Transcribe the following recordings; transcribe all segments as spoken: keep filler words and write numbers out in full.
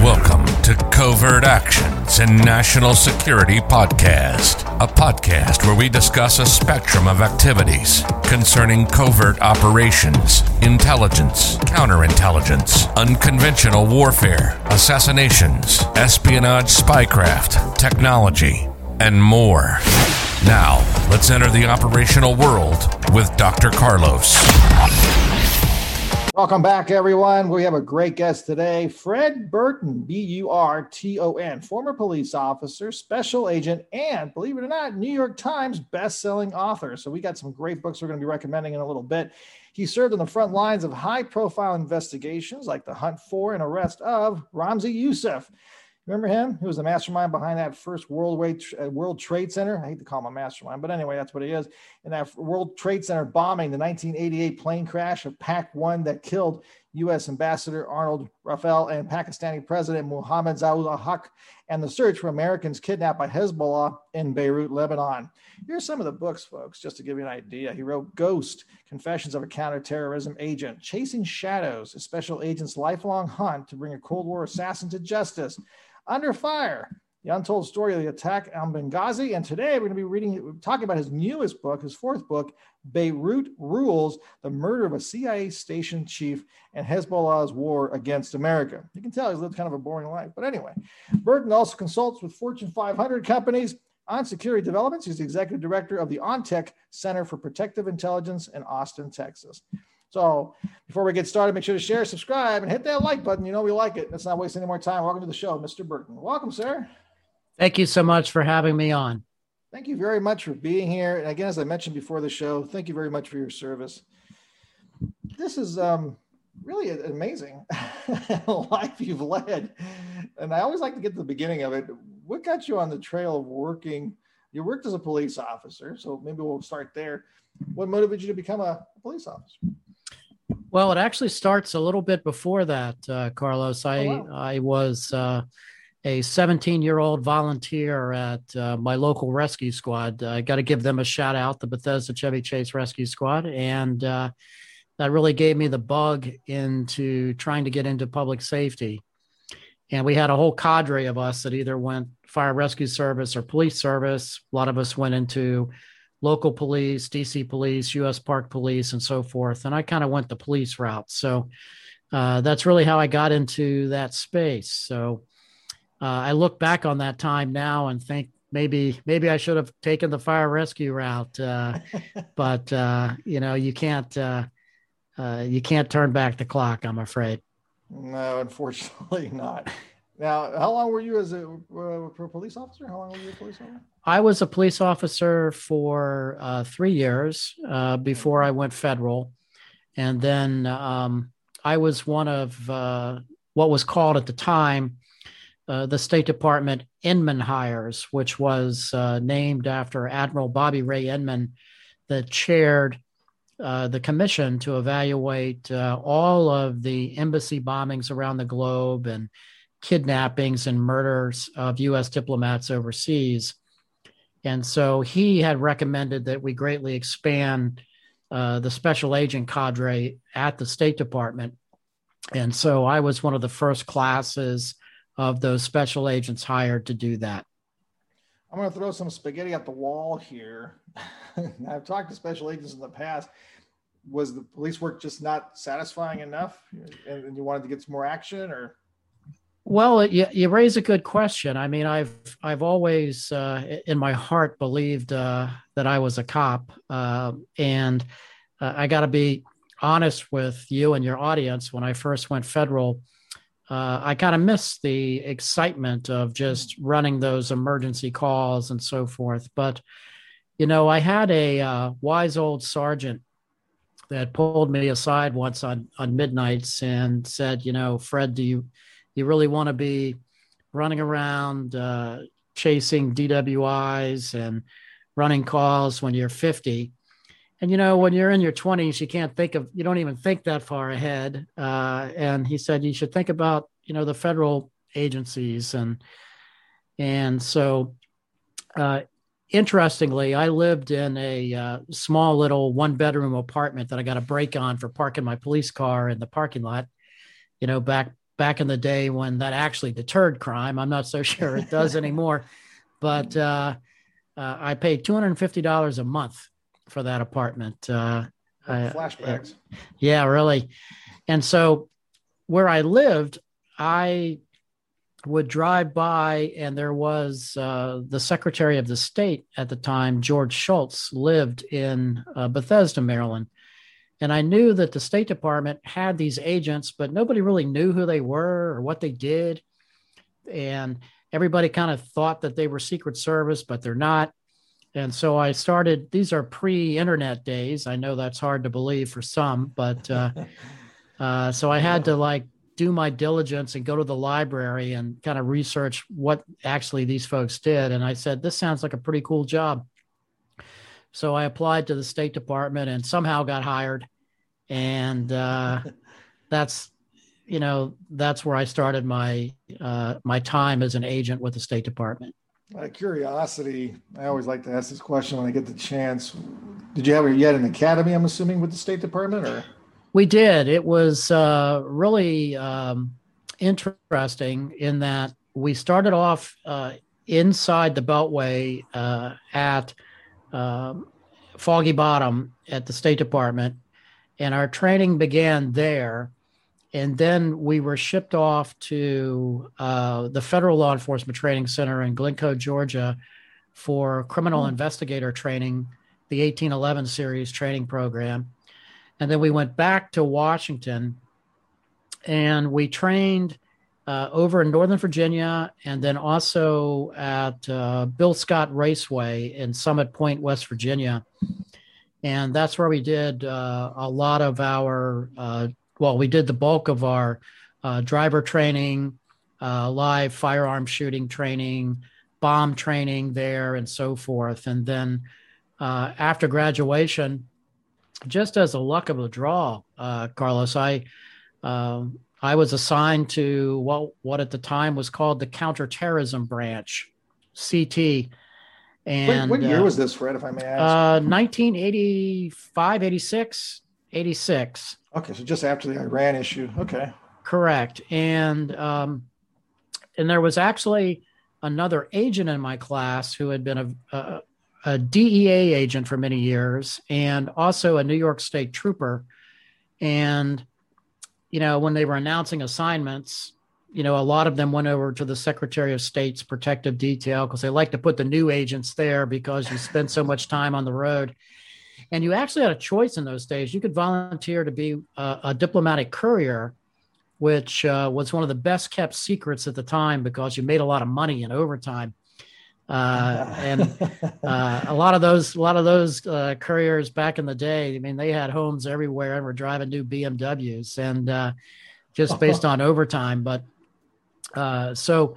Welcome to Covert Actions and National Security Podcast, a podcast where we discuss a spectrum of activities concerning covert operations, intelligence, counterintelligence, unconventional warfare, assassinations, espionage, spycraft, technology, and more. Now, let's enter the operational world with Doctor Carlos. Welcome back, everyone. We have a great guest today, Fred Burton, B U R T O N, former police officer, special agent, and, believe it or not, New York Times best-selling author. So we got some great books we're going to be recommending in a little bit. He served on the front lines of high-profile investigations like the hunt for and arrest of Ramzi Youssef. Remember him? He was the mastermind behind that first World World Trade Center. I hate to call him a mastermind, but anyway, that's what he is. And that World Trade Center bombing, the nineteen eighty-eight plane crash of PAC one that killed U S Ambassador Arnold Raphel and Pakistani President Muhammad Zia-ul-Haq, and the search for Americans kidnapped by Hezbollah in Beirut, Lebanon. Here's some of the books, folks, just to give you an idea. He wrote Ghost, Confessions of a Counterterrorism Agent, Chasing Shadows, a Special Agent's Lifelong Hunt to Bring a Cold War Assassin to Justice, Under Fire, The Untold Story of the Attack on Benghazi. And today we're going to be reading, talking about his newest book, his fourth book, Beirut Rules, The Murder of a C I A Station Chief and Hezbollah's War Against America. You can tell he's lived kind of a boring life. But anyway, Burton also consults with Fortune five hundred companies on security developments. He's the executive director of the OnTech Center for Protective Intelligence in Austin, Texas. So before we get started, make sure to share, subscribe, and hit that like button. You know we like it. Let's not waste any more time. Welcome to the show, Mister Burton. Welcome, sir. Thank you so much for having me on. Thank you very much for being here. And again, as I mentioned before the show, thank you very much for your service. This is um, really amazing life you've led. And I always like to get to the beginning of it. What got you on the trail of working? You worked as a police officer, so maybe we'll start there. What motivated you to become a police officer? Well, it actually starts a little bit before that, uh, Carlos. I, oh, wow. I was uh, a seventeen-year-old volunteer at uh, my local rescue squad. Uh, I got to give them a shout out, the Bethesda Chevy Chase Rescue Squad. And uh, that really gave me the bug into trying to get into public safety. And we had a whole cadre of us that either went fire rescue service or police service. A lot of us went into local police, D C police, U S Park police, and so forth. And I kind of went the police route. So uh, that's really how I got into that space. So uh, I look back on that time now and think maybe, maybe I should have taken the fire rescue route. Uh, but uh, you know, you can't, uh, uh, you can't turn back the clock, I'm afraid. No, unfortunately not. Now, how long were you as a, uh, a police officer? How long were you a police officer? I was a police officer for uh, three years uh, before I went federal. And then um, I was one of uh, what was called at the time uh, the State Department Inman hires, which was uh, named after Admiral Bobby Ray Inman, that chaired Uh, the commission to evaluate uh, all of the embassy bombings around the globe and kidnappings and murders of U S diplomats overseas. And so he had recommended that we greatly expand uh, the special agent cadre at the State Department. And so I was one of the first classes of those special agents hired to do that. I'm going to throw some spaghetti at the wall here. I've talked to special agents in the past. Was the police work just not satisfying enough, and, and you wanted to get some more action, or? Well, you, you raise a good question. I mean, I've I've always uh, in my heart believed uh, that I was a cop, uh, and uh, I got to be honest with you and your audience. When I first went federal, Uh, I kind of miss the excitement of just running those emergency calls and so forth. But, you know, I had a uh, wise old sergeant that pulled me aside once on, on midnights and said, you know, Fred, do you, You really want to be running around uh, chasing D W Is and running calls when you're fifty. And, you know, when you're in your twenties, you can't think of, you don't even think that far ahead. Uh, and he said, you should think about, you know, the federal agencies. And, and so, uh, interestingly, I lived in a uh, small little one bedroom apartment that I got a break on for parking my police car in the parking lot, you know, back, back in the day when that actually deterred crime. I'm not so sure it does anymore, but uh, uh, I paid two hundred fifty dollars a month for that apartment. Uh, Flashbacks. I, yeah, really. And so where I lived, I would drive by and there was uh, the Secretary of the State at the time, George Schultz, lived in uh, Bethesda, Maryland. And I knew that the State Department had these agents, but nobody really knew who they were or what they did. And everybody kind of thought that they were Secret Service, but they're not. And so I started, these are pre-internet days. I know that's hard to believe for some, but uh, uh, so I had to like do my diligence and go to the library and kind of research what actually these folks did. And I said, this sounds like a pretty cool job. So I applied to the State Department and somehow got hired. And uh, that's, you know, that's where I started my uh, my time as an agent with the State Department. Out of curiosity, I always like to ask this question when I get the chance. Did you have yet an academy, I'm assuming, with the State Department? Or we did. It was uh, really um, interesting in that we started off uh, inside the Beltway uh, at um, Foggy Bottom at the State Department, and our training began there. And then we were shipped off to uh, the Federal Law Enforcement Training Center in Glencoe, Georgia, for criminal mm-hmm. investigator training, the eighteen eleven series training program. And then we went back to Washington and we trained uh, over in Northern Virginia and then also at uh, Bill Scott Raceway in Summit Point, West Virginia. And that's where we did uh, a lot of our uh Well, we did the bulk of our uh, driver training, uh, live firearm shooting training, bomb training there, and so forth. And then uh, after graduation, just as a luck of the draw, uh, Carlos, I uh, I was assigned to what what at the time was called the Counterterrorism Branch, C T. And what, what year uh, was this, Fred, if I may ask? Uh, nineteen eighty-five, eighty-six, eighty-six. Okay, so just after the Iran issue. Okay. Correct. And um, and there was actually another agent in my class who had been a, a, a D E A agent for many years and also a New York State trooper. And, you know, when they were announcing assignments, you know, a lot of them went over to the Secretary of State's protective detail because they like to put the new agents there because you spend so much time on the road. And you actually had a choice in those days. You could volunteer to be a, a diplomatic courier, which uh, was one of the best kept secrets at the time because you made a lot of money in overtime. Uh, and uh, a lot of those, a lot of those uh, couriers back in the day, I mean, they had homes everywhere and were driving new B M Ws and uh, just based on overtime. But uh, so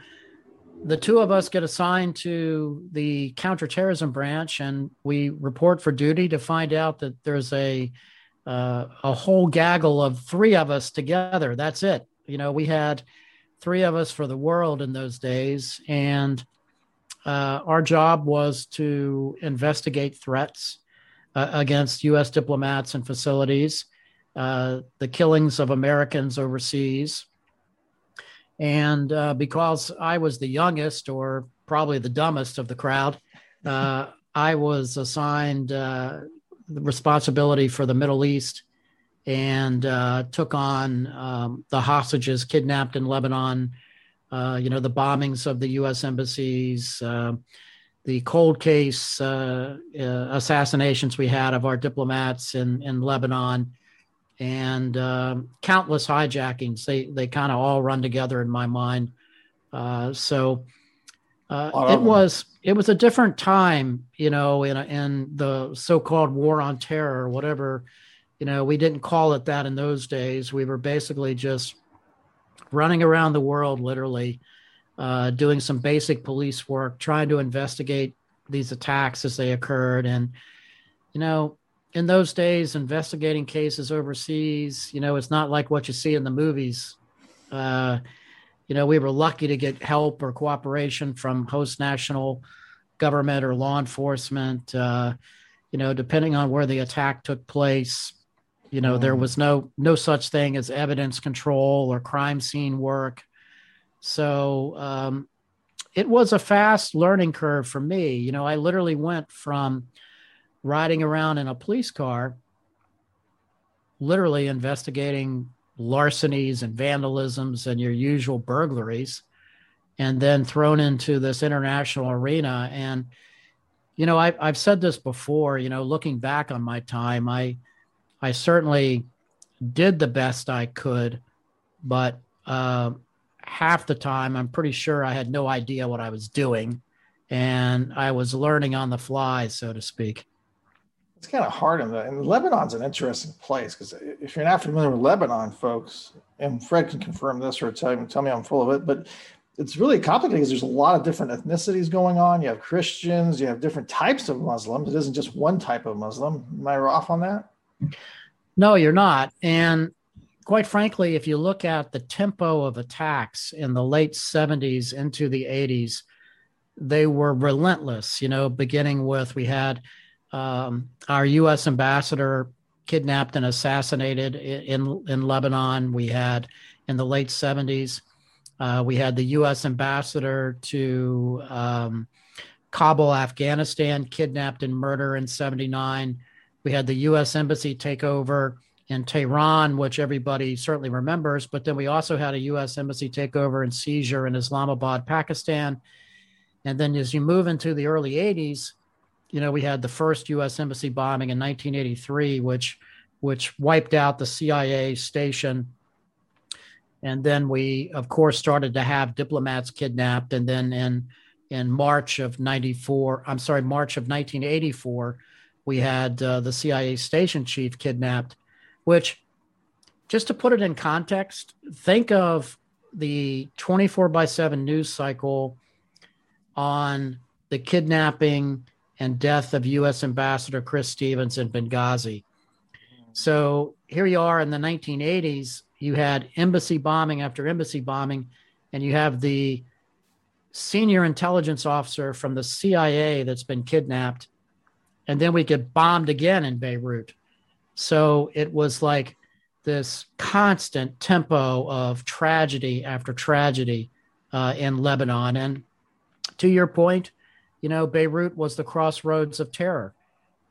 the two of us get assigned to the counterterrorism branch and we report for duty to find out that there's a uh, a whole gaggle of three of us together. That's it. You know, we had three of us for the world in those days. And uh, our job was to investigate threats uh, against U S diplomats and facilities, uh, the killings of Americans overseas. And uh, because I was the youngest or probably the dumbest of the crowd, uh, I was assigned uh, the responsibility for the Middle East and uh, took on um, the hostages kidnapped in Lebanon, uh, you know, the bombings of the U S embassies, uh, the cold case uh, uh, assassinations we had of our diplomats in, in Lebanon. And um, countless hijackings. They they kind of all run together in my mind. Uh, so uh, it was it was a different time, you know, in, a, in the so-called war on terror or whatever. You know, we didn't call it that in those days. We were basically just running around the world, literally, uh, doing some basic police work, trying to investigate these attacks as they occurred. And, you know, in those days, investigating cases overseas, you know, it's not like what you see in the movies. Uh, you know, we were lucky to get help or cooperation from host national government or law enforcement, uh, you know, depending on where the attack took place. You know, there was no no such thing as evidence control or crime scene work. So um, it was a fast learning curve for me. You know, I literally went from riding around in a police car, literally investigating larcenies and vandalisms and your usual burglaries, and then thrown into this international arena. And, you know, I, I've said this before, you know, looking back on my time, I I certainly did the best I could, but uh, half the time, I'm pretty sure I had no idea what I was doing, and I was learning on the fly, so to speak. It's kind of hard. In the, and Lebanon's an interesting place, because if you're not familiar with Lebanon, folks, and Fred can confirm this or tell, tell me I'm full of it, but it's really complicated because there's a lot of different ethnicities going on. You have Christians, you have different types of Muslims. It isn't just one type of Muslim. Am I off on that? No, you're not. And quite frankly, if you look at the tempo of attacks in the late seventies into the eighties, they were relentless, you know, beginning with we had um, our U S ambassador kidnapped and assassinated in, in Lebanon. We had in the late seventies, uh, we had the U S ambassador to um, Kabul, Afghanistan, kidnapped and murdered in seventy-nine. We had the U S embassy take over in Tehran, which everybody certainly remembers, but then we also had a U S embassy takeover and seizure in Islamabad, Pakistan. And then as you move into the early eighties, you know, we had the first U S embassy bombing in nineteen eighty-three, which which wiped out the C I A station. And then we, of course, started to have diplomats kidnapped. And then in in March of ninety-four, I'm sorry, March of nineteen eighty-four, we had uh, the C I A station chief kidnapped, which, just to put it in context, think of the twenty-four by seven news cycle on the kidnapping and death of U S Ambassador Chris Stevens in Benghazi. So here you are in the nineteen eighties, you had embassy bombing after embassy bombing, and you have the senior intelligence officer from the C I A that's been kidnapped. And then we get bombed again in Beirut. So it was like this constant tempo of tragedy after tragedy uh, in Lebanon. And to your point, you know, Beirut was the crossroads of terror.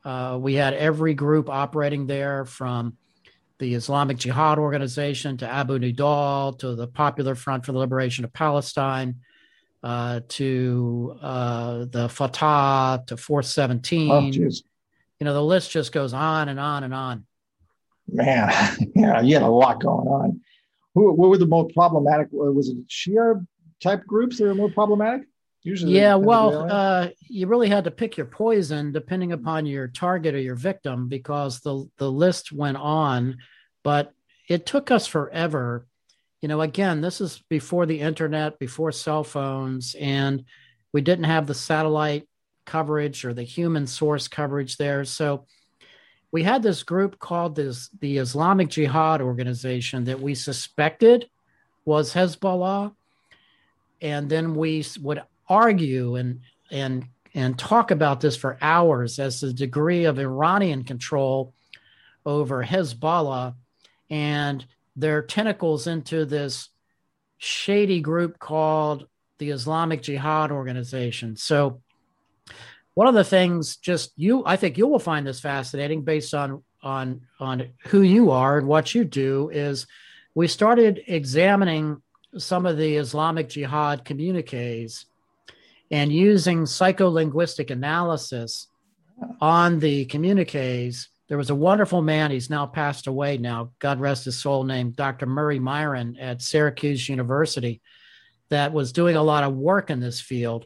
Uh, we had every group operating there, from the Islamic Jihad organization to Abu Nidal to the Popular Front for the Liberation of Palestine. Uh, to uh, the Fatah, to four seventeen. Oh, geez. You know, the list just goes on and on and on. Man, yeah, you had a lot going on. Who, what were the most problematic? Was it Shia type groups that were more problematic? Usually, yeah, well, uh, you really had to pick your poison depending upon your target or your victim, because the the list went on, but it took us forever. You know, again, this is before the internet, before cell phones, and we didn't have the satellite coverage or the human source coverage there. So we had this group called this, the Islamic Jihad organization, that we suspected was Hezbollah. And then we would argue and, and, and talk about this for hours as the degree of Iranian control over Hezbollah and their tentacles into this shady group called the Islamic Jihad organization. So one of the things, just you, I think you will find this fascinating based on, on, on who you are and what you do, is we started examining some of the Islamic Jihad communiques and using psycholinguistic analysis on the communiques. There was a wonderful man, he's now passed away now, God rest his soul, named Doctor Murray Myron at Syracuse University, that was doing a lot of work in this field.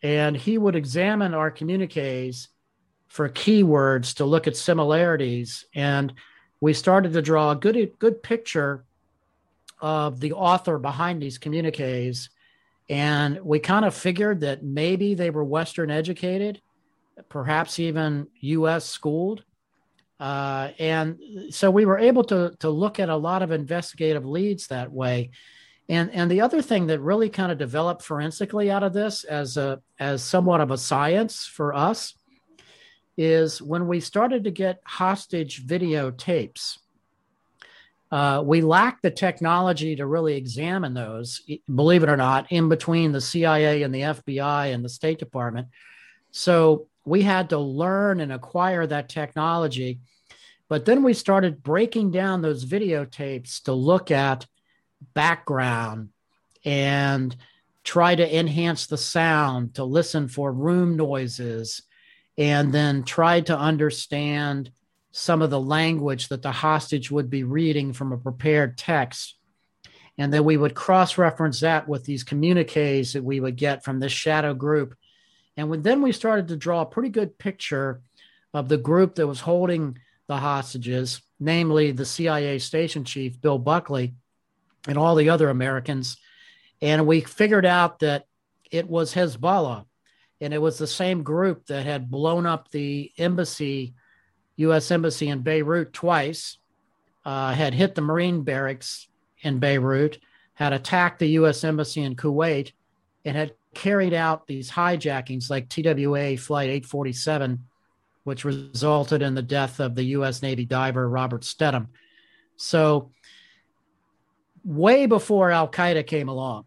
And he would examine our communiques for keywords to look at similarities. And we started to draw a good, good picture of the author behind these communiques, and we kind of figured that maybe they were Western educated, perhaps even U S schooled. Uh, and so we were able to, to look at a lot of investigative leads that way. And, and the other thing that really kind of developed forensically out of this as a, as somewhat of a science for us is when we started to get hostage videotapes, uh, we lacked the technology to really examine those, believe it or not, in between the C I A and the F B I and the State Department. So we had to learn and acquire that technology. But then we started breaking down those videotapes to look at background and try to enhance the sound, to listen for room noises, and then try to understand some of the language that the hostage would be reading from a prepared text. And then we would cross-reference that with these communiques that we would get from this shadow group. And then we started to draw a pretty good picture of the group that was holding the hostages, namely the C I A station chief, Bill Buckley, and all the other Americans. And we figured out that it was Hezbollah, and it was the same group that had blown up the embassy, U S embassy in Beirut twice, uh, had hit the Marine barracks in Beirut, had attacked the U S embassy in Kuwait, and had carried out these hijackings like T W A Flight eight forty-seven, which resulted in the death of the U S Navy diver Robert Stedham. So way before Al-Qaeda came along,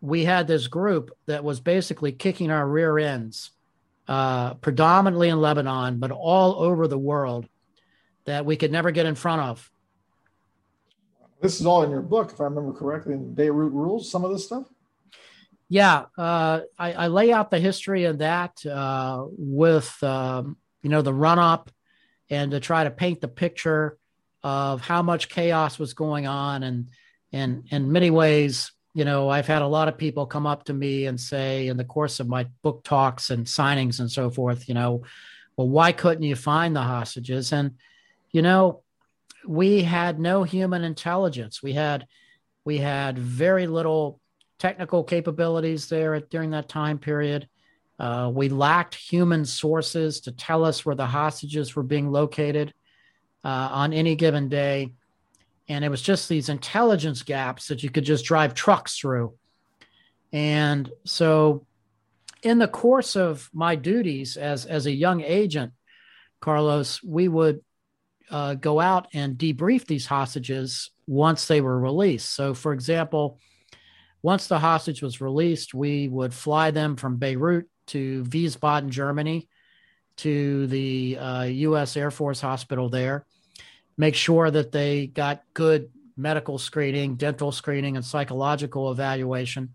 we had this group that was basically kicking our rear ends, uh, predominantly in Lebanon, but all over the world, that we could never get in front of. This is all in your book, if I remember correctly, in Beirut Rules, some of this stuff? Yeah, uh, I, I lay out the history of that uh, with, um, you know, the run-up, and to try to paint the picture of how much chaos was going on. And and in many ways, you know, I've had a lot of people come up to me and say in the course of my book talks and signings and so forth, you know, well, why couldn't you find the hostages? And, you know, we had no human intelligence. We had we had very little technical capabilities there during that time period. Uh, we lacked human sources to tell us where the hostages were being located uh, on any given day. And it was just these intelligence gaps that you could just drive trucks through. And so in the course of my duties as, as a young agent, Carlos, we would uh, go out and debrief these hostages once they were released. So for example, once the hostage was released, we would fly them from Beirut to Wiesbaden, Germany, to the uh, U S Air Force hospital there, make sure that they got good medical screening, dental screening, and psychological evaluation.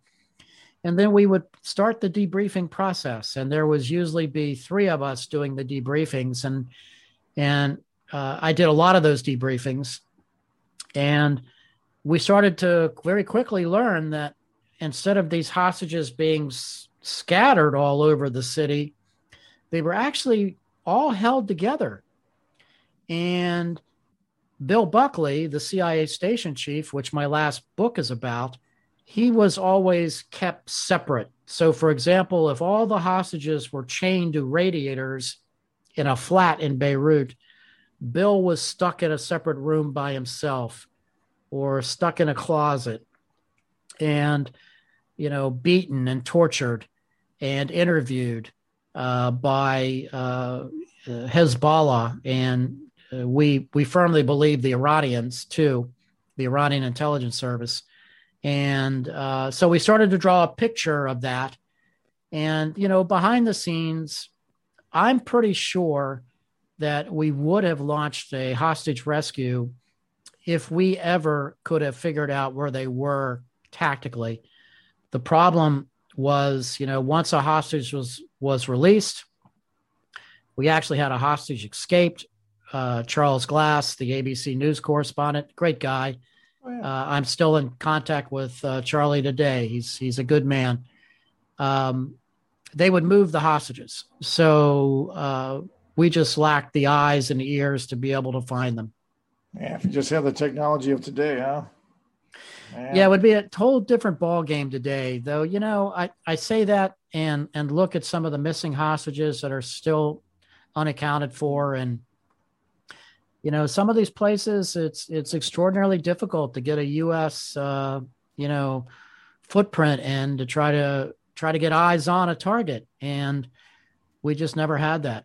And then we would start the debriefing process. And there was usually be three of us doing the debriefings. And, and uh, I did a lot of those debriefings. And we started to very quickly learn that instead of these hostages being s- scattered all over the city, they were actually all held together. And Bill Buckley, the C I A station chief, which my last book is about, he was always kept separate. So for example, if all the hostages were chained to radiators in a flat in Beirut, Bill was stuck in a separate room by himself, or stuck in a closet, and, you know, beaten and tortured and interviewed uh, by uh, Hezbollah. And uh, we we firmly believe the Iranians too, the Iranian intelligence service. And uh, so we started to draw a picture of that. And, you know, behind the scenes, I'm pretty sure that we would have launched a hostage rescue if we ever could have figured out where they were tactically. The problem was, you know, once a hostage was, was released, we actually had a hostage escaped. Uh, Charles Glass, the A B C News correspondent, great guy. Oh, yeah. uh, I'm still in contact with uh, Charlie today. He's, he's a good man. Um, they would move the hostages. So uh, we just lacked the eyes and ears to be able to find them. Yeah, if you just have the technology of today, huh? Man. Yeah, it would be a whole different ball game today, though. You know, I, I say that and and look at some of the missing hostages that are still unaccounted for. And, you know, some of these places, it's it's extraordinarily difficult to get a U S, uh, you know, footprint in to try to try to get eyes on a target. And we just never had that.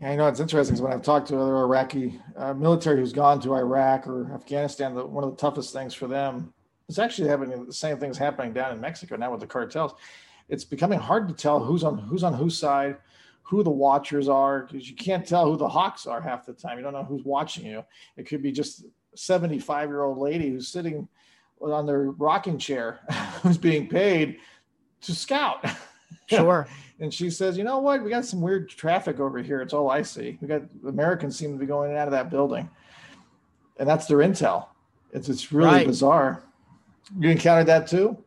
Yeah, you know, it's interesting because when I've talked to other Iraqi uh, military who's gone to Iraq or Afghanistan, the, one of the toughest things for them is actually having the same things happening down in Mexico now with the cartels. It's becoming hard to tell who's on who's on whose side, who the watchers are, because you can't tell who the hawks are half the time. You don't know who's watching you. It could be just a seventy-five-year-old lady who's sitting on their rocking chair who's being paid to scout. Sure. And she says, you know what? We got some weird traffic over here. It's all I see. We got Americans seem to be going in and out of that building. And that's their intel. It's it's really right. Bizarre. You encountered that too?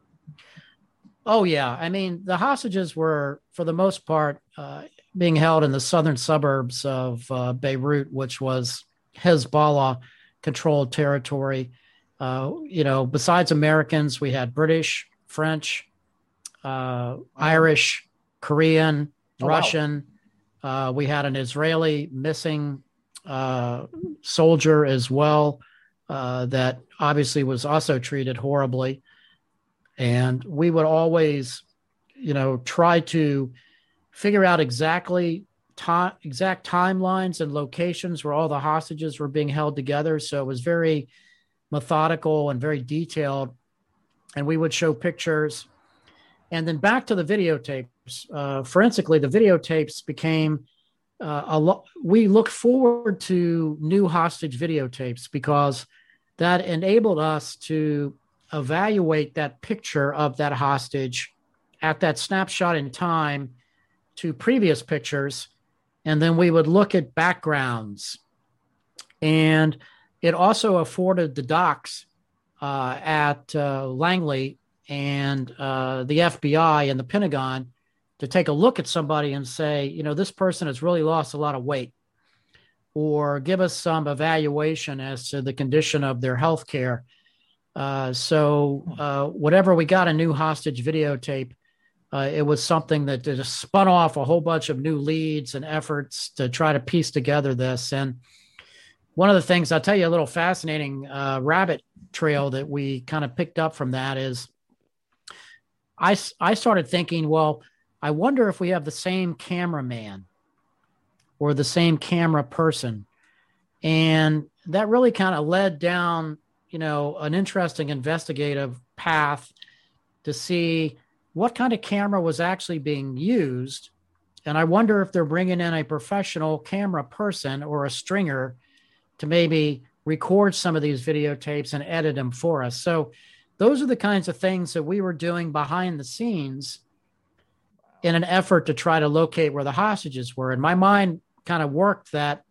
Oh, yeah. I mean, the hostages were, for the most part, uh, being held in the southern suburbs of uh, Beirut, which was Hezbollah-controlled territory. Uh, you know, besides Americans, we had British, French, Uh, Irish, Korean, oh, Russian. Wow. Uh, we had an Israeli missing uh, soldier as well uh, that obviously was also treated horribly. And we would always, you know, try to figure out exactly ta- exact timelines and locations where all the hostages were being held together. So it was very methodical and very detailed. And we would show pictures. And then back to the videotapes. Uh, forensically, the videotapes became uh, a lot. We look forward to new hostage videotapes because that enabled us to evaluate that picture of that hostage at that snapshot in time to previous pictures. And then we would look at backgrounds. And it also afforded the docs uh, at uh, Langley and uh, the F B I and the Pentagon to take a look at somebody and say, you know, this person has really lost a lot of weight, or give us some evaluation as to the condition of their health care. Uh, so uh, whatever we got a new hostage videotape, uh, it was something that just spun off a whole bunch of new leads and efforts to try to piece together this. And one of the things, I'll tell you a little fascinating uh, rabbit trail that we kind of picked up from that is, I, I started thinking, well, I wonder if we have the same cameraman or the same camera person. And that really kind of led down, you know, an interesting investigative path to see what kind of camera was actually being used. And I wonder if they're bringing in a professional camera person or a stringer to maybe record some of these videotapes and edit them for us. So those are the kinds of things that we were doing behind the scenes in an effort to try to locate where the hostages were. And my mind kind of worked that,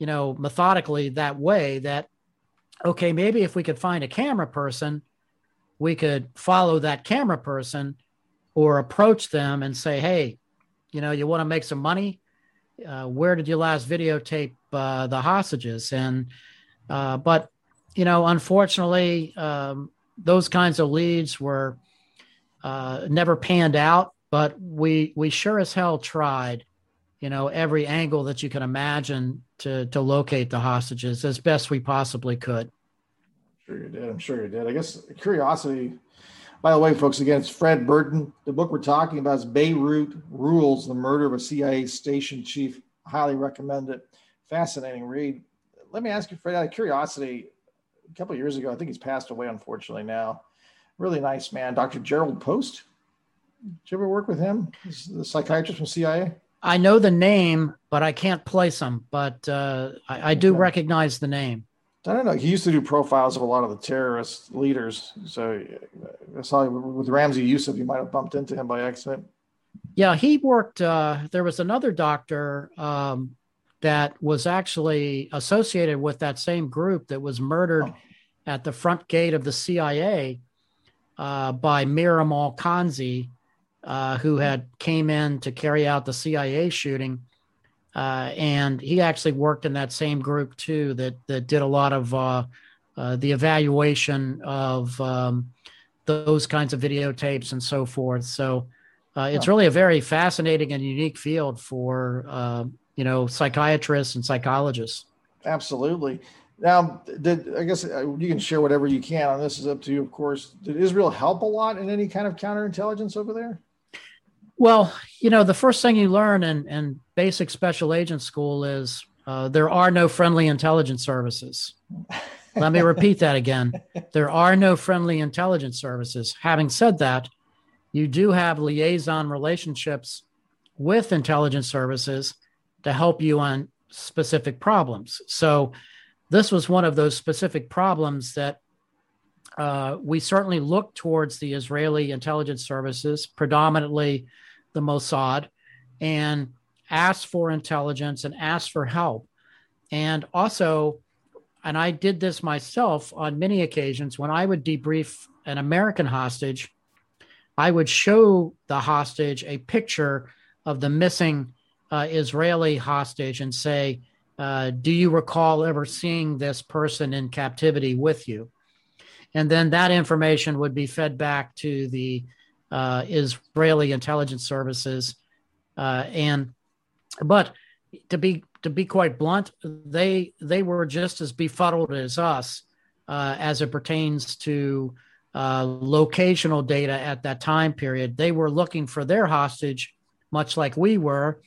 you know, methodically that way that, okay, maybe if we could find a camera person, we could follow that camera person or approach them and say, hey, you know, you want to make some money? Uh, where did you last videotape uh, the hostages? And, uh, but, you know, unfortunately, um, those kinds of leads were uh, never panned out, but we we sure as hell tried, you know, every angle that you can imagine to to locate the hostages as best we possibly could. I'm sure you did. I'm sure you did. I guess curiosity. By the way, folks, again, it's Fred Burton. The book we're talking about is Beirut Rules, The Murder of a C I A Station Chief. Highly recommend it. Fascinating read. Let me ask you, Fred, out of curiosity, a couple of years ago, I think he's passed away, unfortunately, now. Really nice man, Doctor Gerald Post. Did you ever work with him? He's the psychiatrist from C I A? I know the name, but I can't place him. But uh, I, I do okay. recognize the name. I don't know. He used to do profiles of a lot of the terrorist leaders. So I saw with Ramzi Youssef, you might have bumped into him by accident. Yeah, he worked. Uh, there was another doctor um, that was actually associated with that same group that was murdered oh. at the front gate of the C I A uh, by Miramal Khanzi, uh, who had came in to carry out the C I A shooting. Uh, and he actually worked in that same group too, that, that did a lot of uh, uh, the evaluation of um, those kinds of videotapes and so forth. So uh, it's really a very fascinating and unique field for, uh, you know, psychiatrists and psychologists. Absolutely. Now, did, I guess you can share whatever you can on this, is up to you, of course. Did Israel help a lot in any kind of counterintelligence over there? Well, you know, the first thing you learn in, in basic special agent school is uh, there are no friendly intelligence services. Let me repeat that again. There are no friendly intelligence services. Having said that, you do have liaison relationships with intelligence services to help you on specific problems. So this was one of those specific problems that uh, we certainly looked towards the Israeli intelligence services, predominantly the Mossad, and asked for intelligence and asked for help. And also, and I did this myself on many occasions, when I would debrief an American hostage, I would show the hostage a picture of the missing uh, Israeli hostage and say, uh, do you recall ever seeing this person in captivity with you? And then that information would be fed back to the uh, Israeli intelligence services. Uh, and but to be to be quite blunt, they they were just as befuddled as us uh, as it pertains to uh, locational data at that time period. They were looking for their hostage, much like we were,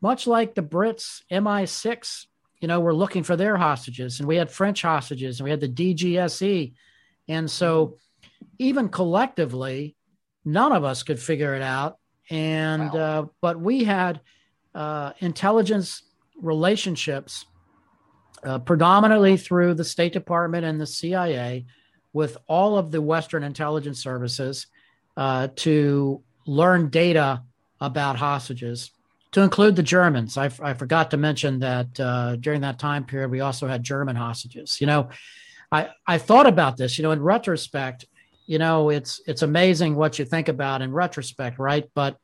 much like the Brits, M I six, you know, were looking for their hostages, and we had French hostages, and we had the D G S E. And so even collectively, none of us could figure it out. And wow. uh, but we had uh, intelligence relationships uh, predominantly through the State Department and the C I A with all of the Western intelligence services uh, to learn data about hostages, to include the Germans. I, f- I forgot to mention that uh, during that time period, we also had German hostages, you know. I, I thought about this, you know, in retrospect, you know, it's it's amazing what you think about in retrospect, right? But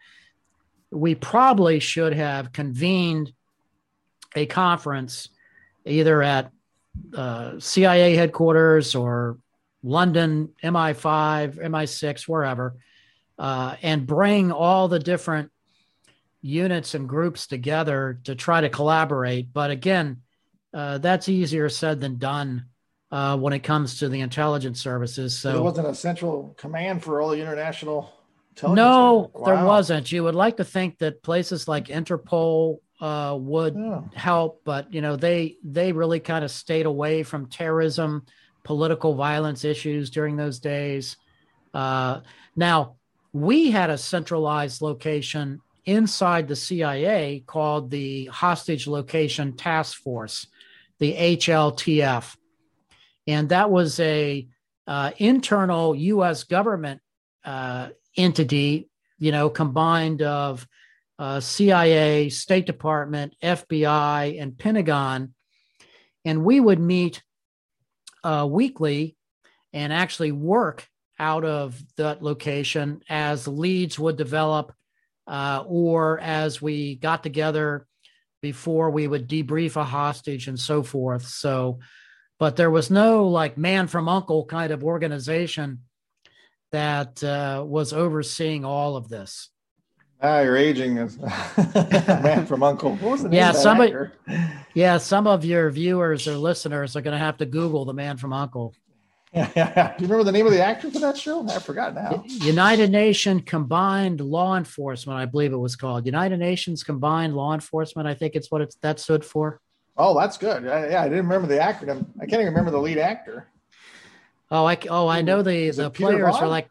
we probably should have convened a conference either at uh, C I A headquarters or London, M I five, M I six, wherever, uh, and bring all the different units and groups together to try to collaborate. But again, uh, that's easier said than done. Uh, when it comes to the intelligence services. So there wasn't a central command for all the international intelligence? No, wow. There wasn't. You would like to think that places like Interpol uh, would yeah. help, but you know they they really kind of stayed away from terrorism, political violence issues during those days. Uh, now, we had a centralized location inside the C I A called the Hostage Location Task Force, the H L T F. And that was a uh, internal U S government uh, entity, you know, combined of uh, C I A, State Department, F B I, and Pentagon. And we would meet uh, weekly and actually work out of that location as leads would develop uh, or as we got together before we would debrief a hostage and so forth. So but there was no like man from uncle kind of organization that uh, was overseeing all of this. Ah, you're aging as man from uncle. What was the name yeah, of that somebody, yeah, some of your viewers or listeners are going to have to Google the man from uncle. Do you remember the name of the actor for that show? I forgot now. United Nations Combined Law Enforcement, I believe it was called. United Nations Combined Law Enforcement, I think it's what it's, that stood for. Oh, that's good. I, yeah, I didn't remember the acronym. I can't even remember the lead actor. Oh, I oh, I know the, the players are like,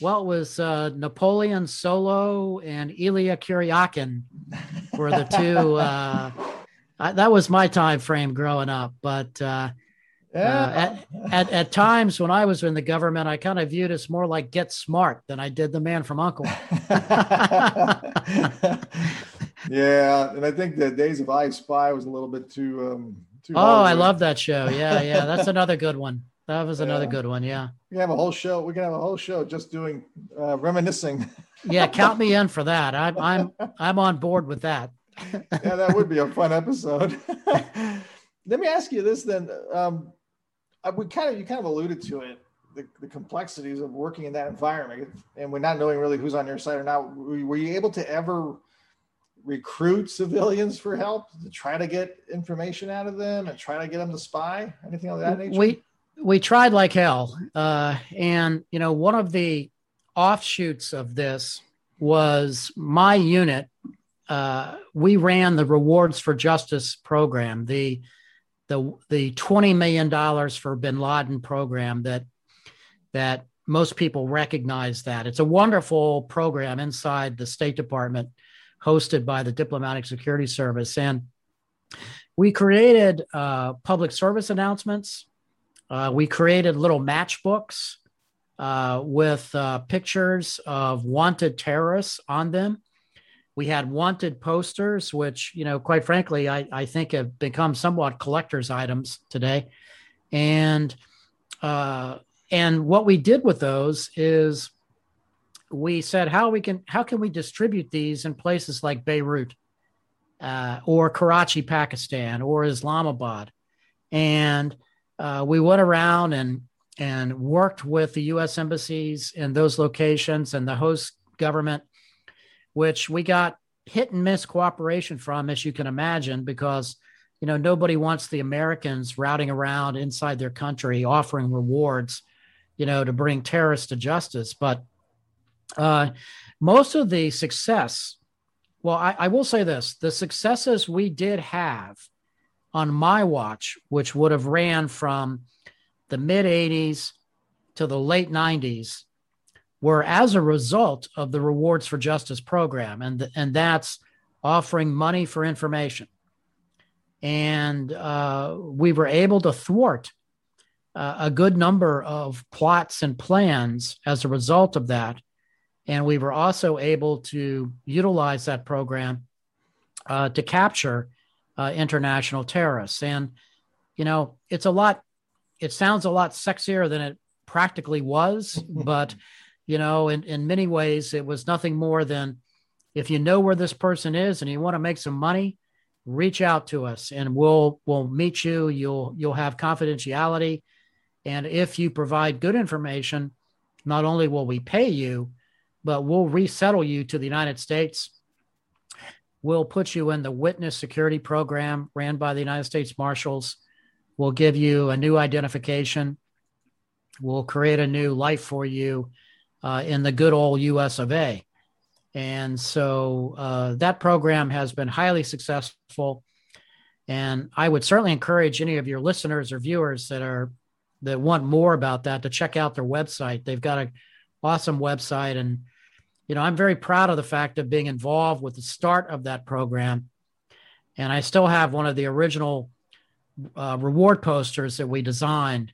well, it was uh, Napoleon Solo and Ilya Kuryakin were the two. Uh, I, that was my time frame growing up. But uh, yeah. uh, at, at at times when I was in the government, I kind of viewed it as more like Get Smart than I did the Man from Uncle. Yeah, and I think the days of I Spy was a little bit too um too. Oh, I love that show. Yeah, yeah, that's another good one. That was another yeah. good one. Yeah, we can have a whole show. We can have a whole show just doing uh, reminiscing. Yeah, count me in for that. I'm I'm I'm on board with that. Yeah, that would be a fun episode. Let me ask you this then. Um, I, we kind of, you kind of alluded to it, the, the complexities of working in that environment and we're not knowing really who's on your side or not. Were you able to ever recruit civilians for help to try to get information out of them and try to get them to spy, anything of that nature? We, we tried like hell. Uh, and, you know, one of the offshoots of this was my unit. Uh, we ran the Rewards for Justice program, the the the twenty million dollars for bin Laden program that that most people recognize that. It's a wonderful program inside the State Department hosted by the Diplomatic Security Service. And we created uh, public service announcements. Uh, we created little matchbooks uh, with uh, pictures of wanted terrorists on them. We had wanted posters, which, you know, quite frankly, I, I think have become somewhat collector's items today. And uh, and what we did with those is we said, how we can how can we distribute these in places like Beirut uh, or Karachi, Pakistan, or Islamabad? And uh, we went around and and worked with the U S embassies in those locations and the host government, which we got hit and miss cooperation from, as you can imagine, because, you know, nobody wants the Americans routing around inside their country, offering rewards, you know, to bring terrorists to justice. But uh, most of the success, well, I, I will say this, the successes we did have on my watch, which would have ran from the mid eighties to the late nineties, were as a result of the Rewards for Justice program. And, th- and that's offering money for information. And uh, we were able to thwart uh, a good number of plots and plans as a result of that. And we were also able to utilize that program uh, to capture uh, international terrorists. And, you know, it's a lot, it sounds a lot sexier than it practically was, but you know, in, in many ways, it was nothing more than if you know where this person is and you want to make some money, reach out to us and we'll we'll meet you. You'll you'll have confidentiality. And if you provide good information, not only will we pay you, but we'll resettle you to the United States. We'll put you in the witness security program ran by the United States Marshals. We'll give you a new identification. We'll create a new life for you. Uh, in the good old U S of A. And so uh, that program has been highly successful. And I would certainly encourage any of your listeners or viewers that are that want more about that to check out their website. They've got an awesome website. And, you know, I'm very proud of the fact of being involved with the start of that program. And I still have one of the original uh, reward posters that we designed,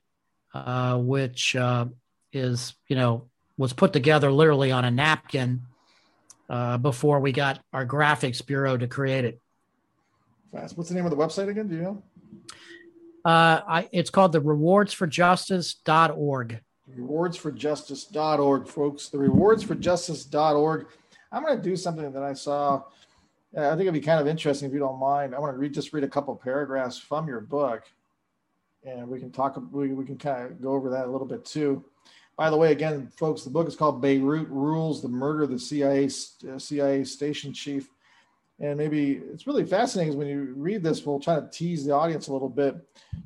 uh, which uh, is, you know, was put together literally on a napkin uh, before we got our graphics bureau to create it. What's the name of the website again? Do you know? Uh, I, it's called the rewards for justice dot org. rewards for justice dot org, folks. The rewards for justice dot org. I'm going to do something that I saw. I think it'd be kind of interesting if you don't mind. I want to read, just read a couple paragraphs from your book, and we can talk. We, we can kind of go over that a little bit too. By the way, again, folks, the book is called Beirut Rules, The Murder of the C I A, uh, C I A Station Chief. And maybe it's really fascinating is when you read this, we'll try to tease the audience a little bit.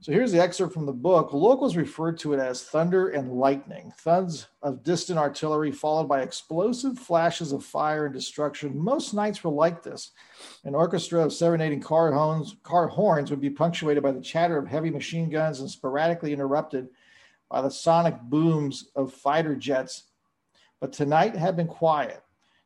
So here's the excerpt from the book. Locals referred to it as thunder and lightning, thuds of distant artillery followed by explosive flashes of fire and destruction. Most nights were like this. An orchestra of serenading car horns, car horns would be punctuated by the chatter of heavy machine guns and sporadically interrupted by the sonic booms of fighter jets, but tonight had been quiet.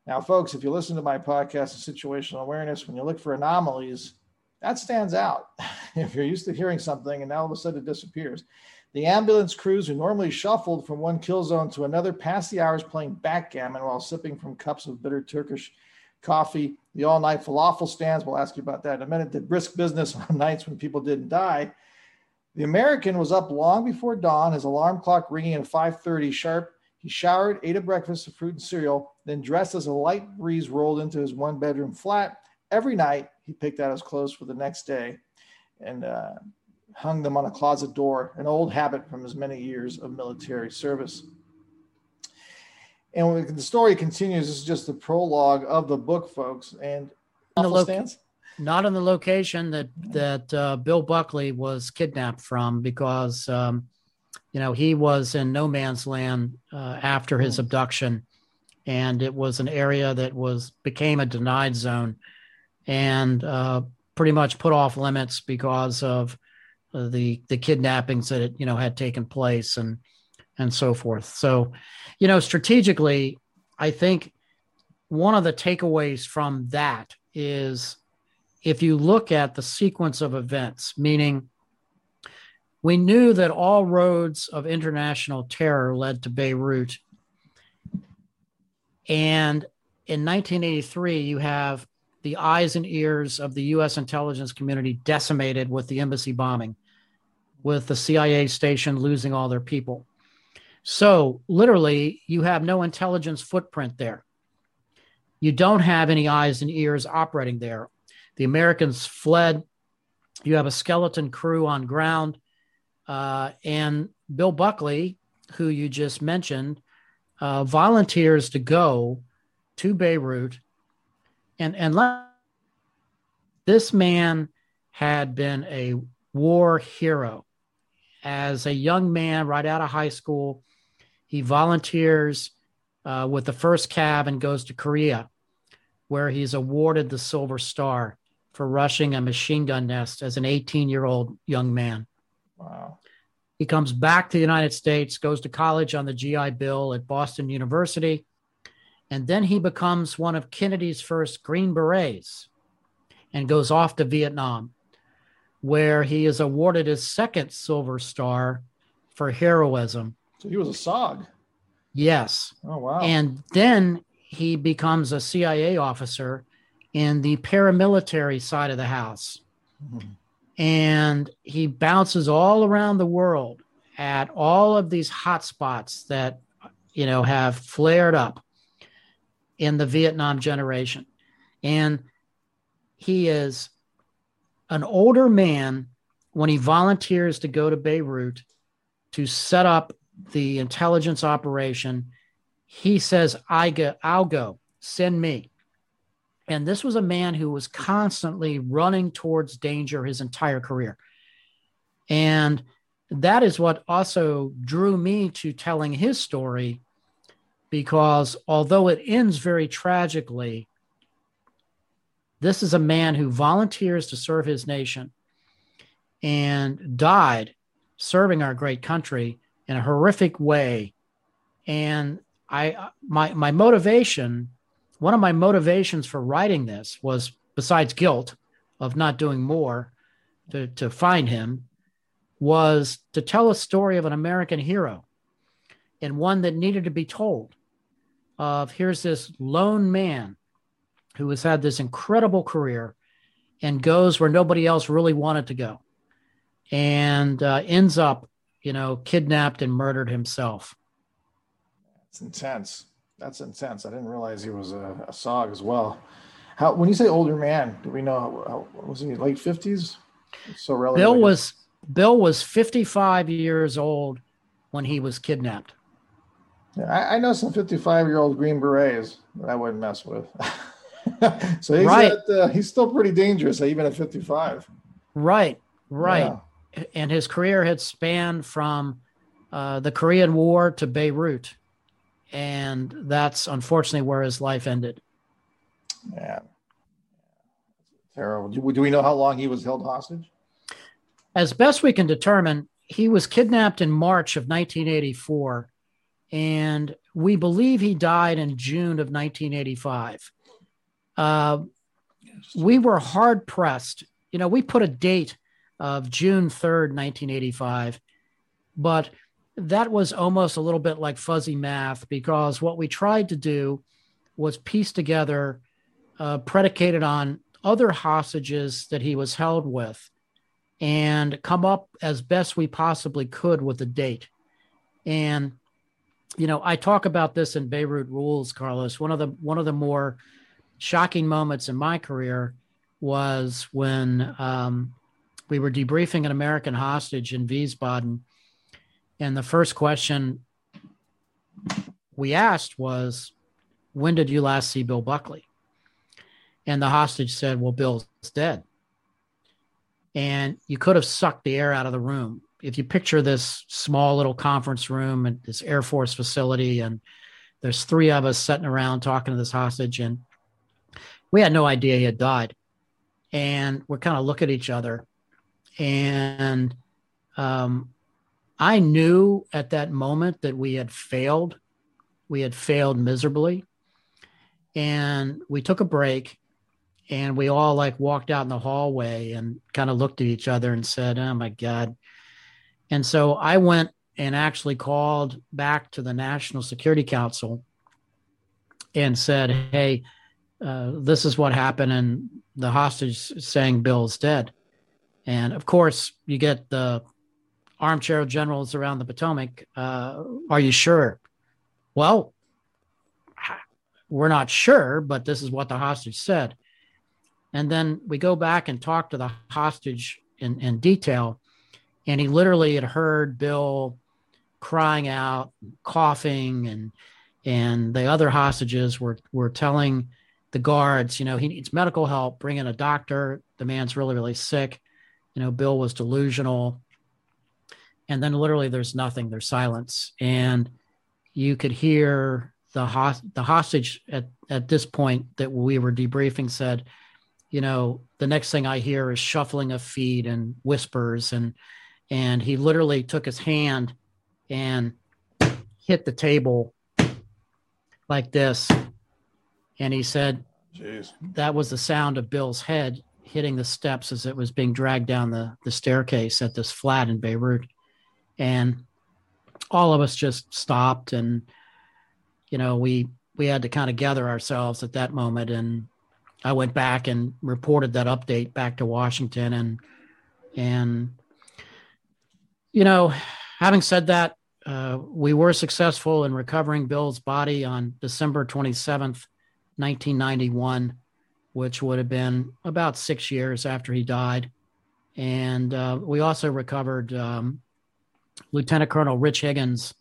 Now, folks, if you listen to my podcast, Situational Awareness, when you look for anomalies, that stands out. If you're used to hearing something and now all of a sudden it disappears. The ambulance crews who normally shuffled from one kill zone to another passed the hours playing backgammon while sipping from cups of bitter Turkish coffee. The all-night falafel stands, we'll ask you about that in a minute, did brisk business on nights when people didn't die. The American was up long before dawn, his alarm clock ringing at five thirty sharp. He showered, ate a breakfast of fruit and cereal, then dressed as a light breeze rolled into his one-bedroom flat. Every night, he picked out his clothes for the next day. And uh, hung them on a closet door, an old habit from his many years of military service. And when the story continues, this is just the prologue of the book, folks. And loc- stands? Not in the location that that uh, Bill Buckley was kidnapped from, because um, you know, he was in no man's land uh, after his abduction, and it was an area that was became a denied zone, and uh, pretty much put off limits because of the the kidnappings that, you know, had taken place and and so forth. So, you know, strategically, I think one of the takeaways from that is, if you look at the sequence of events, meaning we knew that all roads of international terror led to Beirut. And in nineteen eighty-three, you have the eyes and ears of the U S intelligence community decimated with the embassy bombing, with the C I A station losing all their people. So literally, you have no intelligence footprint there. You don't have any eyes and ears operating there. The Americans fled. You have a skeleton crew on ground. Uh, and Bill Buckley, who you just mentioned, uh, volunteers to go to Beirut. And, and this man had been a war hero. As a young man right out of high school, he volunteers uh, with the first cab and goes to Korea, where he's awarded the Silver Star for rushing a machine gun nest as an eighteen-year-old young man. Wow. He comes back to the United States, goes to college on the G I Bill at Boston University, and then he becomes one of Kennedy's first Green Berets and goes off to Vietnam, where he is awarded his second Silver Star for heroism. So he was a S O G. Yes. Oh, wow. And then he becomes a C I A officer in the paramilitary side of the house. Mm-hmm. And he bounces all around the world at all of these hotspots that, you know, have flared up in the Vietnam generation. And he is an older man when he volunteers to go to Beirut to set up the intelligence operation. He says, I go, I'll go, send me. And this was a man who was constantly running towards danger his entire career. And that is what also drew me to telling his story, because although it ends very tragically, this is a man who volunteers to serve his nation and died serving our great country in a horrific way. And I, my, my motivation, one of my motivations for writing this was, besides guilt of not doing more to, to find him, was to tell a story of an American hero, and one that needed to be told. Of here's this lone man who has had this incredible career and goes where nobody else really wanted to go, and uh, ends up, you know, kidnapped and murdered himself. That's intense. That's intense. I didn't realize he was a, a S O G as well. How, when you say older man, do we know, how, how, was he late fifties? It's so relevant. Bill was, Bill was fifty-five years old when he was kidnapped. Yeah, I, I know some fifty-five-year-old Green Berets that I wouldn't mess with. So he's, right. at, uh, he's still pretty dangerous, even at fifty-five. Right, right. Yeah. And his career had spanned from uh, the Korean War to Beirut. And that's unfortunately where his life ended. Yeah. Terrible. Do, do we know how long he was held hostage? As best we can determine, he was kidnapped in March of nineteen eighty-four. And we believe he died in June of nineteen eighty-five. Uh, we were hard pressed. You know, we put a date of June third, nineteen eighty-five, but that was almost a little bit like fuzzy math, because what we tried to do was piece together, uh, predicated on other hostages that he was held with, and come up as best we possibly could with the date. And, you know, I talk about this in Beirut Rules, Carlos. One of the, one of the more shocking moments in my career was when um, we were debriefing an American hostage in Wiesbaden. And the first question we asked was, when did you last see Bill Buckley? And the hostage said, well, Bill's dead. And you could have sucked the air out of the room. If you picture this small little conference room and this Air Force facility, and there's three of us sitting around talking to this hostage, and we had no idea he had died. And we're kind of look at each other. And um, I knew at that moment that we had failed. We had failed miserably. And we took a break, and we all like walked out in the hallway and kind of looked at each other and said, oh my God. And so I went and actually called back to the National Security Council and said, hey, uh, this is what happened. And the hostage is saying Bill's dead. And of course you get the armchair generals around the Potomac. Uh, are you sure? Well, we're not sure, but this is what the hostage said. And then we go back and talk to the hostage in, in detail. And he literally had heard Bill crying out, coughing, and and the other hostages were, were telling the guards, you know, he needs medical help, bring in a doctor. The man's really, really sick. You know, Bill was delusional. And then literally there's nothing, there's silence. And you could hear the, host, the hostage at, at this point that we were debriefing said, you know, the next thing I hear is shuffling of feet and whispers. And and he literally took his hand and hit the table like this. And he said, jeez, that was the sound of Bill's head hitting the steps as it was being dragged down the, the staircase at this flat in Beirut. And all of us just stopped. And, you know, we, we had to kind of gather ourselves at that moment. And I went back and reported that update back to Washington. And, and you know, having said that, uh, we were successful in recovering Bill's body on December twenty-seventh, nineteen ninety-one, which would have been about six years after he died. And uh, we also recovered um, Lieutenant Colonel Rich Higgins,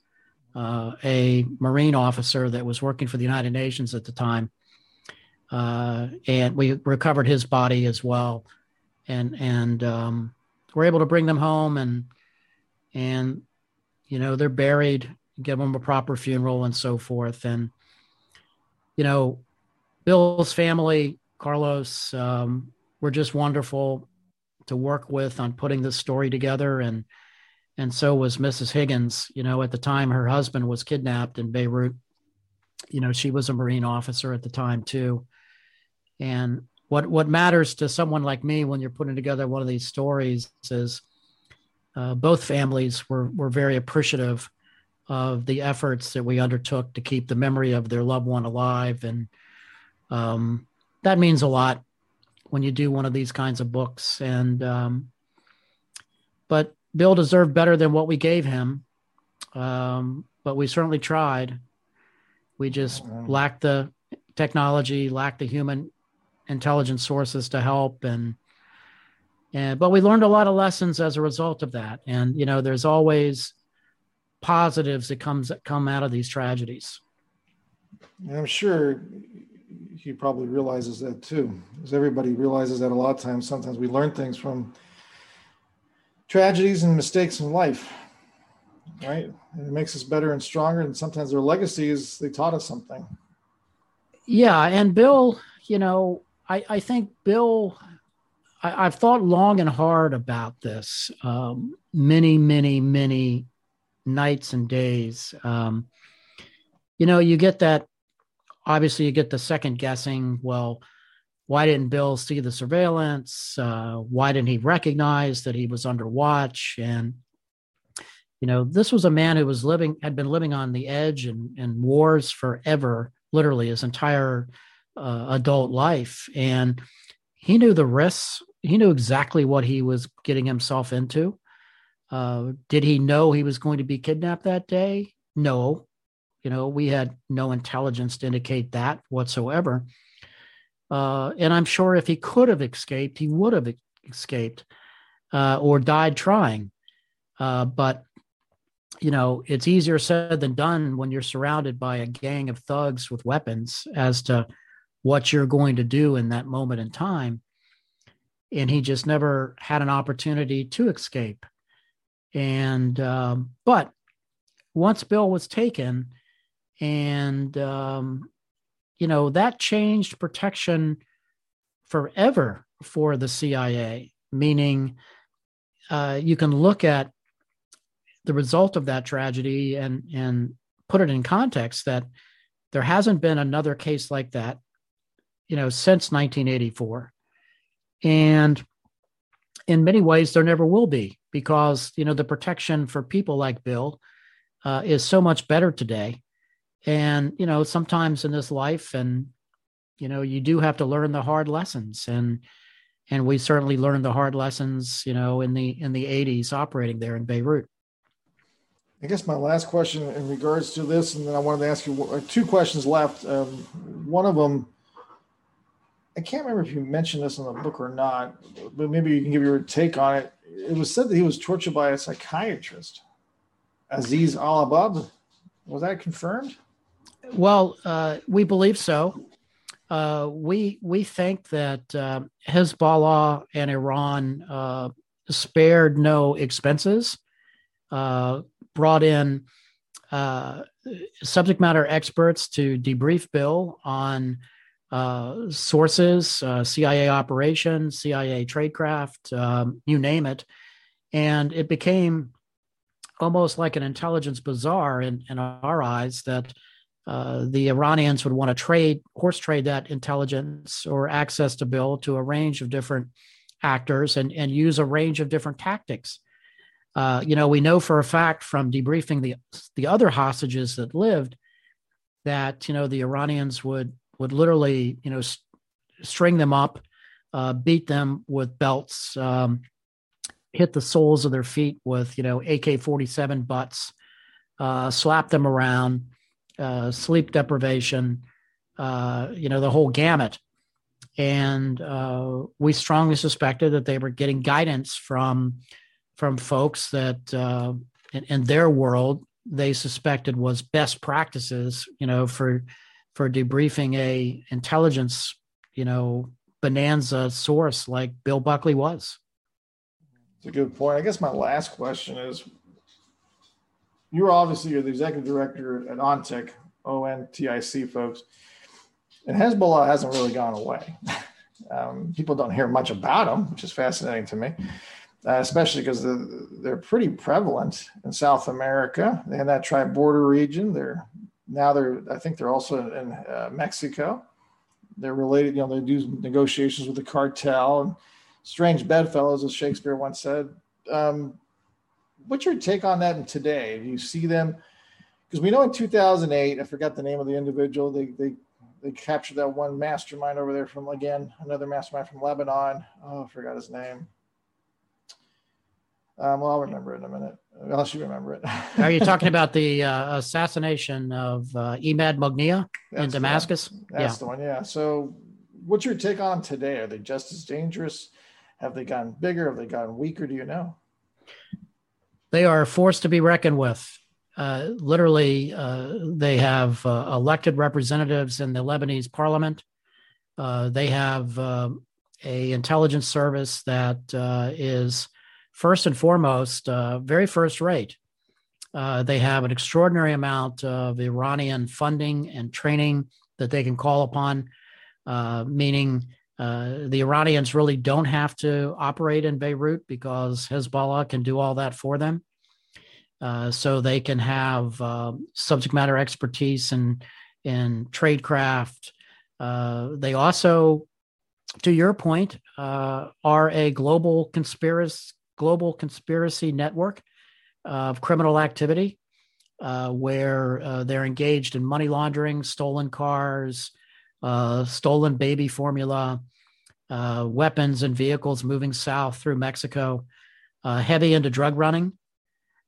uh, a Marine officer that was working for the United Nations at the time. Uh, and we recovered his body as well. And, and, um, we're able to bring them home and, and, you know, they're buried, give them a proper funeral and so forth. And, you know, Bill's family, Carlos, um, were just wonderful to work with on putting this story together. And, and so was Missus Higgins. You know, at the time her husband was kidnapped in Beirut. You know, she was a Marine officer at the time too. And what, what matters to someone like me when you're putting together one of these stories is uh, both families were, were very appreciative of the efforts that we undertook to keep the memory of their loved one alive. And um, that means a lot when you do one of these kinds of books. And, um, but Bill deserved better than what we gave him. Um, but we certainly tried. We just lacked the technology, lacked the human intelligence sources to help. And, and, but we learned a lot of lessons as a result of that. And, you know, there's always positives that comes that come out of these tragedies. I'm sure he probably realizes that too, because everybody realizes that a lot of times. Sometimes we learn things from tragedies and mistakes in life. Right. And it makes us better and stronger. And sometimes their legacies, they taught us something. Yeah. And Bill, you know, I, I think Bill, I, I've thought long and hard about this um, many, many, many nights and days. Um, you know, you get that, obviously you get the second guessing. Well, why didn't Bill see the surveillance? Uh, why didn't he recognize that he was under watch? And, you know, this was a man who was living, had been living on the edge and, and wars forever, literally his entire uh, adult life. And he knew the risks. He knew exactly what he was getting himself into. Uh, did he know he was going to be kidnapped that day? No. You know, we had no intelligence to indicate that whatsoever. Uh, and I'm sure if he could have escaped, he would have escaped. uh, or died trying. Uh, but, you know, it's easier said than done when you're surrounded by a gang of thugs with weapons as to what you're going to do in that moment in time. And he just never had an opportunity to escape. And um, but once Bill was taken, and, um, you know, that changed protection forever for the C I A, meaning uh, you can look at the result of that tragedy and, and put it in context that there hasn't been another case like that, you know, since nineteen eighty-four. And in many ways, there never will be, because, you know, the protection for people like Bill uh, is so much better today. And, you know, sometimes in this life, and, you know, you do have to learn the hard lessons. And, and we certainly learned the hard lessons, you know, in the, in the eighties operating there in Beirut. I guess my last question in regards to this, and then I wanted to ask you two questions left. Um, one of them, I can't remember if you mentioned this in the book or not, but maybe you can give your take on it. It was said that he was tortured by a psychiatrist, Aziz Al-Abab. Was that confirmed? Well, uh, we believe so. Uh, we we think that uh, Hezbollah and Iran uh, spared no expenses, uh, brought in uh, subject matter experts to debrief Bill on uh, sources, uh, C I A operations, C I A tradecraft, um, you name it. And it became almost like an intelligence bazaar in, in our eyes, that uh, the Iranians would want to trade, horse trade that intelligence or access to Bill to a range of different actors and, and use a range of different tactics. Uh, you know, we know for a fact from debriefing the the other hostages that lived that, you know, the Iranians would would literally, you know, st- string them up, uh, beat them with belts, um, hit the soles of their feet with, you know, A K forty-seven butts, uh, slap them around, uh, sleep deprivation, uh, you know, the whole gamut. And uh, we strongly suspected that they were getting guidance from from folks that uh, in, in their world they suspected was best practices, you know, for for debriefing a intelligence, you know, bonanza source like Bill Buckley was. It's a good point. I guess my last question is, you're obviously you're the executive director at OnTech, O N T I C, folks, and Hezbollah hasn't really gone away. um, people don't hear much about them, which is fascinating to me, uh, especially because the, they're pretty prevalent in South America. They have that tri-border region. They're now they're I think they're also in, in uh, Mexico. They're related. You know, they do negotiations with the cartel and strange bedfellows, as Shakespeare once said. Um, what's your take on that today? Do you see them? Because we know in two thousand eight, I forgot the name of the individual, they they they captured that one mastermind over there from, again, another mastermind from Lebanon. Oh, I forgot his name. Um, well, I'll remember it in a minute. Unless you remember it. Are you talking about the uh, assassination of uh, Imad Mognia That's in Damascus? The That's yeah. the one, yeah. So what's your take on today? Are they just as dangerous? Have they gotten bigger? Have they gotten weaker? Do you know? They are a force to be reckoned with. Uh, literally, uh, they have uh, elected representatives in the Lebanese parliament. Uh, they have uh, a intelligence service that uh, is first and foremost, uh, very first rate. Uh, they have an extraordinary amount of Iranian funding and training that they can call upon, uh, meaning Uh, the Iranians really don't have to operate in Beirut because Hezbollah can do all that for them. Uh, so they can have uh, subject matter expertise in, in tradecraft. Uh, they also, to your point, uh, are a global conspiracy, global conspiracy network of criminal activity uh, where uh, they're engaged in money laundering, stolen cars, Uh, stolen baby formula, uh, weapons and vehicles moving south through Mexico, uh, heavy into drug running.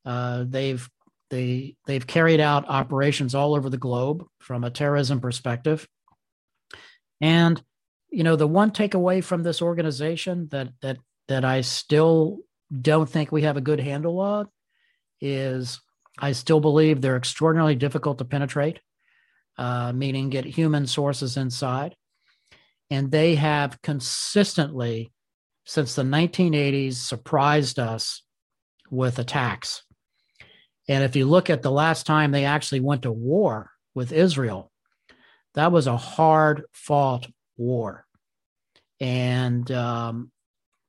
Uh, they've they they've carried out operations all over the globe from a terrorism perspective. And you know, the one takeaway from this organization that that that I still don't think we have a good handle on is I still believe they're extraordinarily difficult to penetrate, uh, meaning get human sources inside. And they have consistently, since the nineteen eighties, surprised us with attacks. And if you look at the last time they actually went to war with Israel, that was a hard-fought war. And um,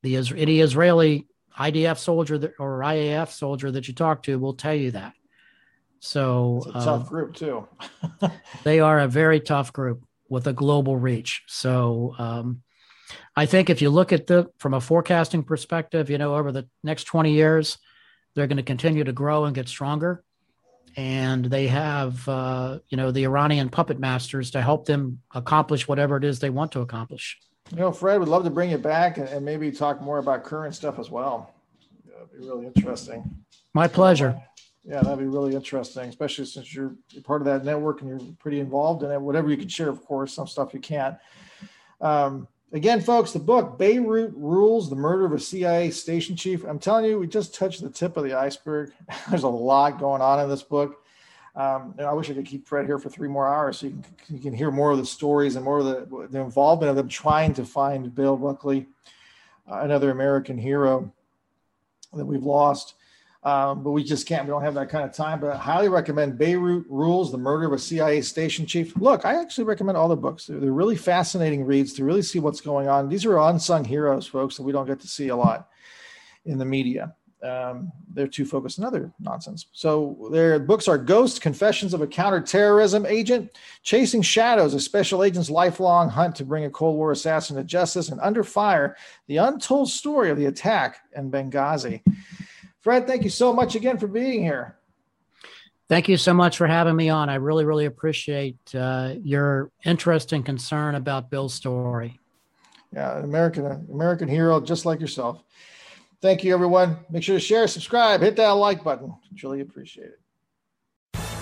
the any Israeli I D F soldier that, or I A F soldier that you talk to will tell you that. So it's a tough uh, group, too. They are a very tough group with a global reach. So um, I think if you look at the from a forecasting perspective, you know, over the next twenty years, they're going to continue to grow and get stronger. And they have, uh, you know, the Iranian puppet masters to help them accomplish whatever it is they want to accomplish. You know, Fred, would love to bring you back and, and maybe talk more about current stuff as well. Yeah, that'd be really interesting. My pleasure. Yeah, that'd be really interesting, especially since you're part of that network and you're pretty involved in it. Whatever you can share, of course, some stuff you can't. Um, again, folks, the book, Beirut Rules, The Murder of a C I A Station Chief. I'm telling you, we just touched the tip of the iceberg. There's a lot going on in this book. Um, and I wish I could keep Fred here for three more hours so you can, you can hear more of the stories and more of the, the involvement of them trying to find Bill Buckley, uh, another American hero that we've lost. Um, but we just can't, we don't have that kind of time, but I highly recommend Beirut Rules, The Murder of a C I A Station Chief. Look, I actually recommend all the books. They're, they're really fascinating reads to really see what's going on. These are unsung heroes, folks, that we don't get to see a lot in the media. Um, they're too focused on other nonsense. So their books are Ghosts, Confessions of a Counterterrorism Agent, Chasing Shadows, a Special Agent's Lifelong Hunt to Bring a Cold War Assassin to Justice, and Under Fire, The Untold Story of the Attack in Benghazi. Fred, thank you so much again for being here. Thank you so much for having me on. I really, really appreciate uh, your interest and concern about Bill's story. Yeah, an American, American hero just like yourself. Thank you, everyone. Make sure to share, subscribe, hit that like button. It's really appreciated.